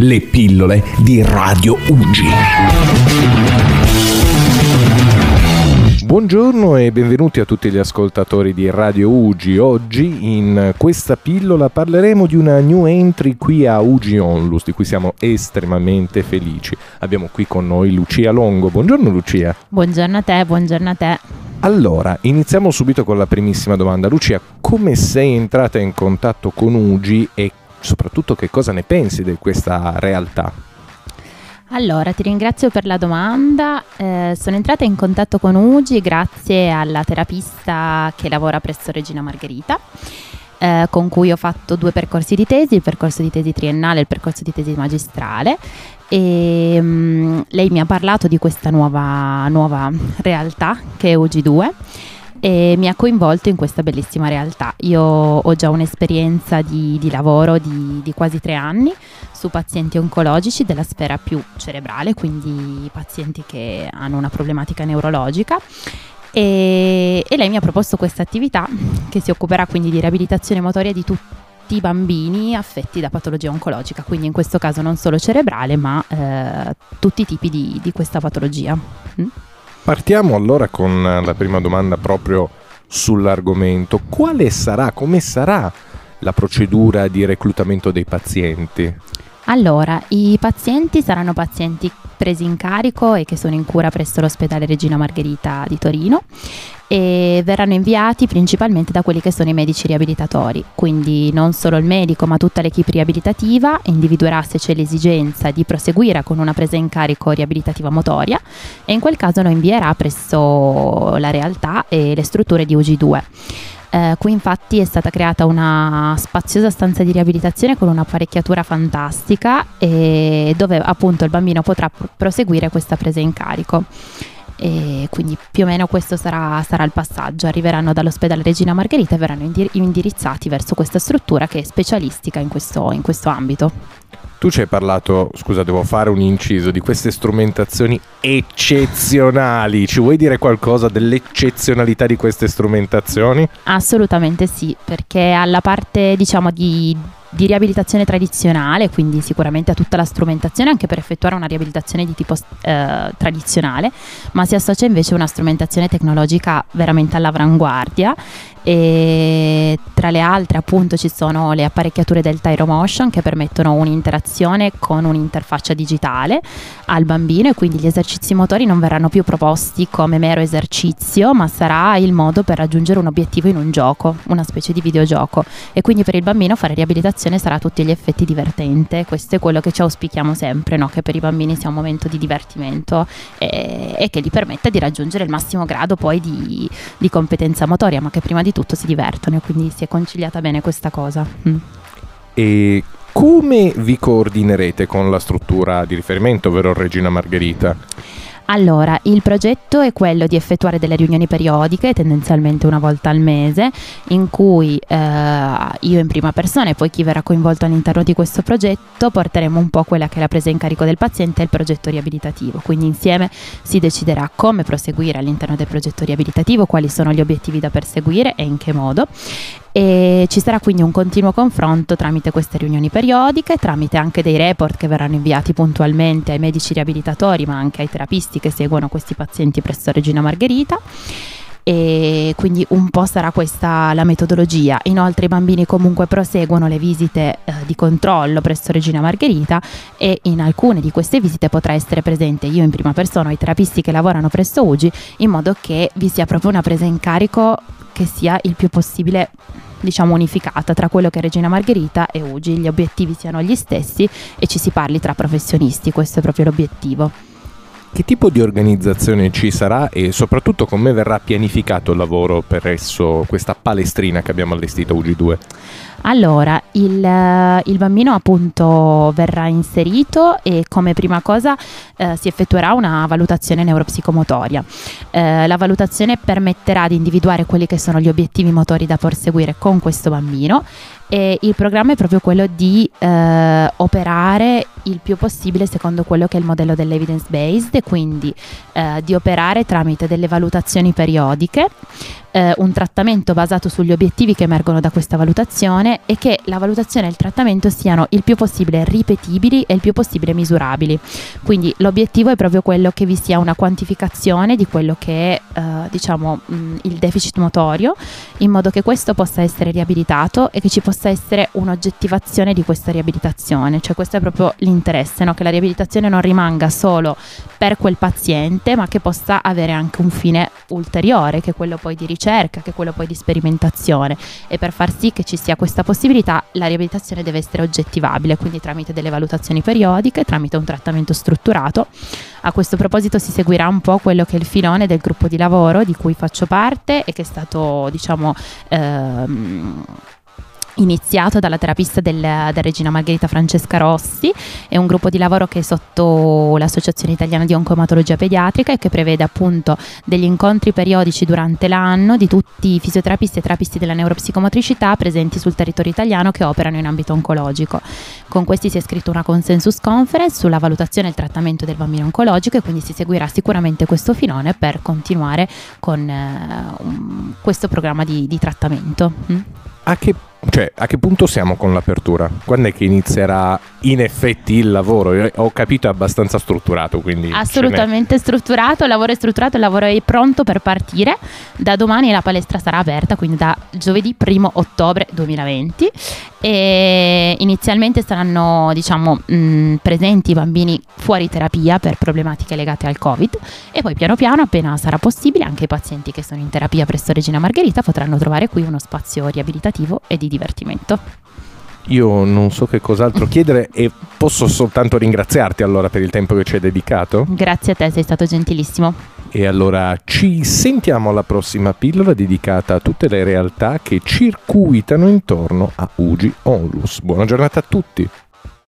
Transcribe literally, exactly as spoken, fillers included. le pillole di Radio Ugi. Buongiorno e benvenuti a tutti gli ascoltatori di Radio Ugi. Oggi in questa pillola parleremo di una new entry qui a Ugi Onlus, di cui siamo estremamente felici. Abbiamo qui con noi Lucia Longo. Buongiorno Lucia. Buongiorno a te, buongiorno a te. Allora, iniziamo subito con la primissima domanda. Lucia, come sei entrata in contatto con Ugi e soprattutto che cosa ne pensi di questa realtà? Allora, ti ringrazio per la domanda. Eh, sono entrata in contatto con Ugi grazie alla terapista che lavora presso Regina Margherita, eh, con cui ho fatto due percorsi di tesi, il percorso di tesi triennale e il percorso di tesi magistrale. E mh, lei mi ha parlato di questa nuova, nuova realtà che è U G I due e mi ha coinvolto in questa bellissima realtà. Io ho già un'esperienza di, di lavoro di, di quasi tre anni su pazienti oncologici della sfera più cerebrale, quindi pazienti che hanno una problematica neurologica, e, e lei mi ha proposto questa attività che si occuperà quindi di riabilitazione motoria di tutti i bambini affetti da patologia oncologica, quindi in questo caso non solo cerebrale ma eh, tutti i tipi di, di questa patologia. Mm? Partiamo allora con la prima domanda proprio sull'argomento. Quale sarà, come sarà la procedura di reclutamento dei pazienti? Allora, i pazienti saranno pazienti presi in carico e che sono in cura presso l'ospedale Regina Margherita di Torino e verranno inviati principalmente da quelli che sono i medici riabilitatori, quindi non solo il medico ma tutta l'equipe riabilitativa individuerà se c'è l'esigenza di proseguire con una presa in carico riabilitativa motoria e in quel caso lo invierà presso la realtà e le strutture di U G I due. Eh, qui infatti è stata creata una spaziosa stanza di riabilitazione con un'apparecchiatura fantastica e dove appunto il bambino potrà pr- proseguire questa presa in carico. E quindi più o meno questo sarà, sarà il passaggio. Arriveranno dall'ospedale Regina Margherita e verranno indir- indirizzati verso questa struttura che è specialistica in questo, in questo ambito. Tu ci hai parlato, scusa devo fare un inciso, di queste strumentazioni eccezionali. Ci vuoi dire qualcosa dell'eccezionalità di queste strumentazioni? Assolutamente sì, perché alla parte diciamo di... di riabilitazione tradizionale, quindi sicuramente a tutta la strumentazione anche per effettuare una riabilitazione di tipo eh, tradizionale, ma si associa invece una strumentazione tecnologica veramente all'avanguardia e tra le altre appunto ci sono le apparecchiature del Tyromotion che permettono un'interazione con un'interfaccia digitale al bambino e quindi gli esercizi motori non verranno più proposti come mero esercizio ma sarà il modo per raggiungere un obiettivo in un gioco, una specie di videogioco, e quindi per il bambino fare riabilitazione sarà a tutti gli effetti divertente. Questo è quello che ci auspichiamo sempre, no? Che per i bambini sia un momento di divertimento e, e che gli permetta di raggiungere il massimo grado poi di, di competenza motoria, ma che prima di tutto si divertono, e quindi si è conciliata bene questa cosa. Mm. E come vi coordinerete con la struttura di riferimento, ovvero Regina Margherita? Allora, il progetto è quello di effettuare delle riunioni periodiche, tendenzialmente una volta al mese, in cui eh, io in prima persona e poi chi verrà coinvolto all'interno di questo progetto porteremo un po' quella che è la presa in carico del paziente e il progetto riabilitativo. Quindi insieme si deciderà come proseguire all'interno del progetto riabilitativo, quali sono gli obiettivi da perseguire e in che modo. E ci sarà quindi un continuo confronto tramite queste riunioni periodiche, tramite anche dei report che verranno inviati puntualmente ai medici riabilitatori ma anche ai terapisti che seguono questi pazienti presso Regina Margherita, e quindi un po' sarà questa la metodologia. Inoltre i bambini comunque proseguono le visite eh, di controllo presso Regina Margherita e in alcune di queste visite potrà essere presente io in prima persona o i terapisti che lavorano presso U G I, in modo che vi sia proprio una presa in carico che sia il più possibile diciamo unificata tra quello che è Regina Margherita e U G I, gli obiettivi siano gli stessi e ci si parli tra professionisti, questo è proprio l'obiettivo. Che tipo di organizzazione ci sarà e soprattutto come verrà pianificato il lavoro presso questa palestrina che abbiamo allestito U G I due? Allora, il, il bambino appunto verrà inserito e come prima cosa eh, si effettuerà una valutazione neuropsicomotoria. Eh, la valutazione permetterà di individuare quelli che sono gli obiettivi motori da perseguire con questo bambino e il programma è proprio quello di eh, operare il più possibile secondo quello che è il modello dell'evidence based, quindi eh, di operare tramite delle valutazioni periodiche eh, un trattamento basato sugli obiettivi che emergono da questa valutazione e che la valutazione e il trattamento siano il più possibile ripetibili e il più possibile misurabili. Quindi l'obiettivo è proprio quello che vi sia una quantificazione di quello che è eh, diciamo, mh, il deficit motorio, in modo che questo possa essere riabilitato e che ci possa essere un'oggettivazione di questa riabilitazione. Cioè questo è proprio l'interesse, no? Che la riabilitazione non rimanga solo per quel paziente, ma che possa avere anche un fine ulteriore, che è quello poi di ricerca, che è quello poi di sperimentazione. E per far sì che ci sia questa possibilità, la riabilitazione deve essere oggettivabile, quindi tramite delle valutazioni periodiche, tramite un trattamento strutturato. A questo proposito si seguirà un po' quello che è il filone del gruppo di lavoro di cui faccio parte e che è stato, diciamo, ehm, iniziato dalla terapista della del Regina Margherita Francesca Rossi. È un gruppo di lavoro che è sotto l'Associazione Italiana di Oncoematologia Pediatrica e che prevede appunto degli incontri periodici durante l'anno di tutti i fisioterapisti e terapisti della neuropsicomotricità presenti sul territorio italiano che operano in ambito oncologico. Con questi si è scritto una consensus conference sulla valutazione e il trattamento del bambino oncologico e quindi si seguirà sicuramente questo filone per continuare con eh, un, questo programma di, di trattamento. Mm? A che Cioè, a che punto siamo con l'apertura? Quando è che inizierà in effetti il lavoro? Io ho capito, è abbastanza strutturato, quindi assolutamente strutturato, il lavoro è strutturato, il lavoro è pronto per partire. Da domani la palestra sarà aperta, quindi da giovedì primo ottobre duemilaventi. E inizialmente saranno, diciamo, mh, presenti i bambini fuori terapia per problematiche legate al Covid e poi piano piano, appena sarà possibile, anche i pazienti che sono in terapia presso Regina Margherita potranno trovare qui uno spazio riabilitativo e di divertimento. Io non so che cos'altro chiedere e posso soltanto ringraziarti allora per il tempo che ci hai dedicato. Grazie a te, sei stato gentilissimo. E allora ci sentiamo alla prossima pillola dedicata a tutte le realtà che circuitano intorno a Ugi Onlus. Buona giornata a tutti.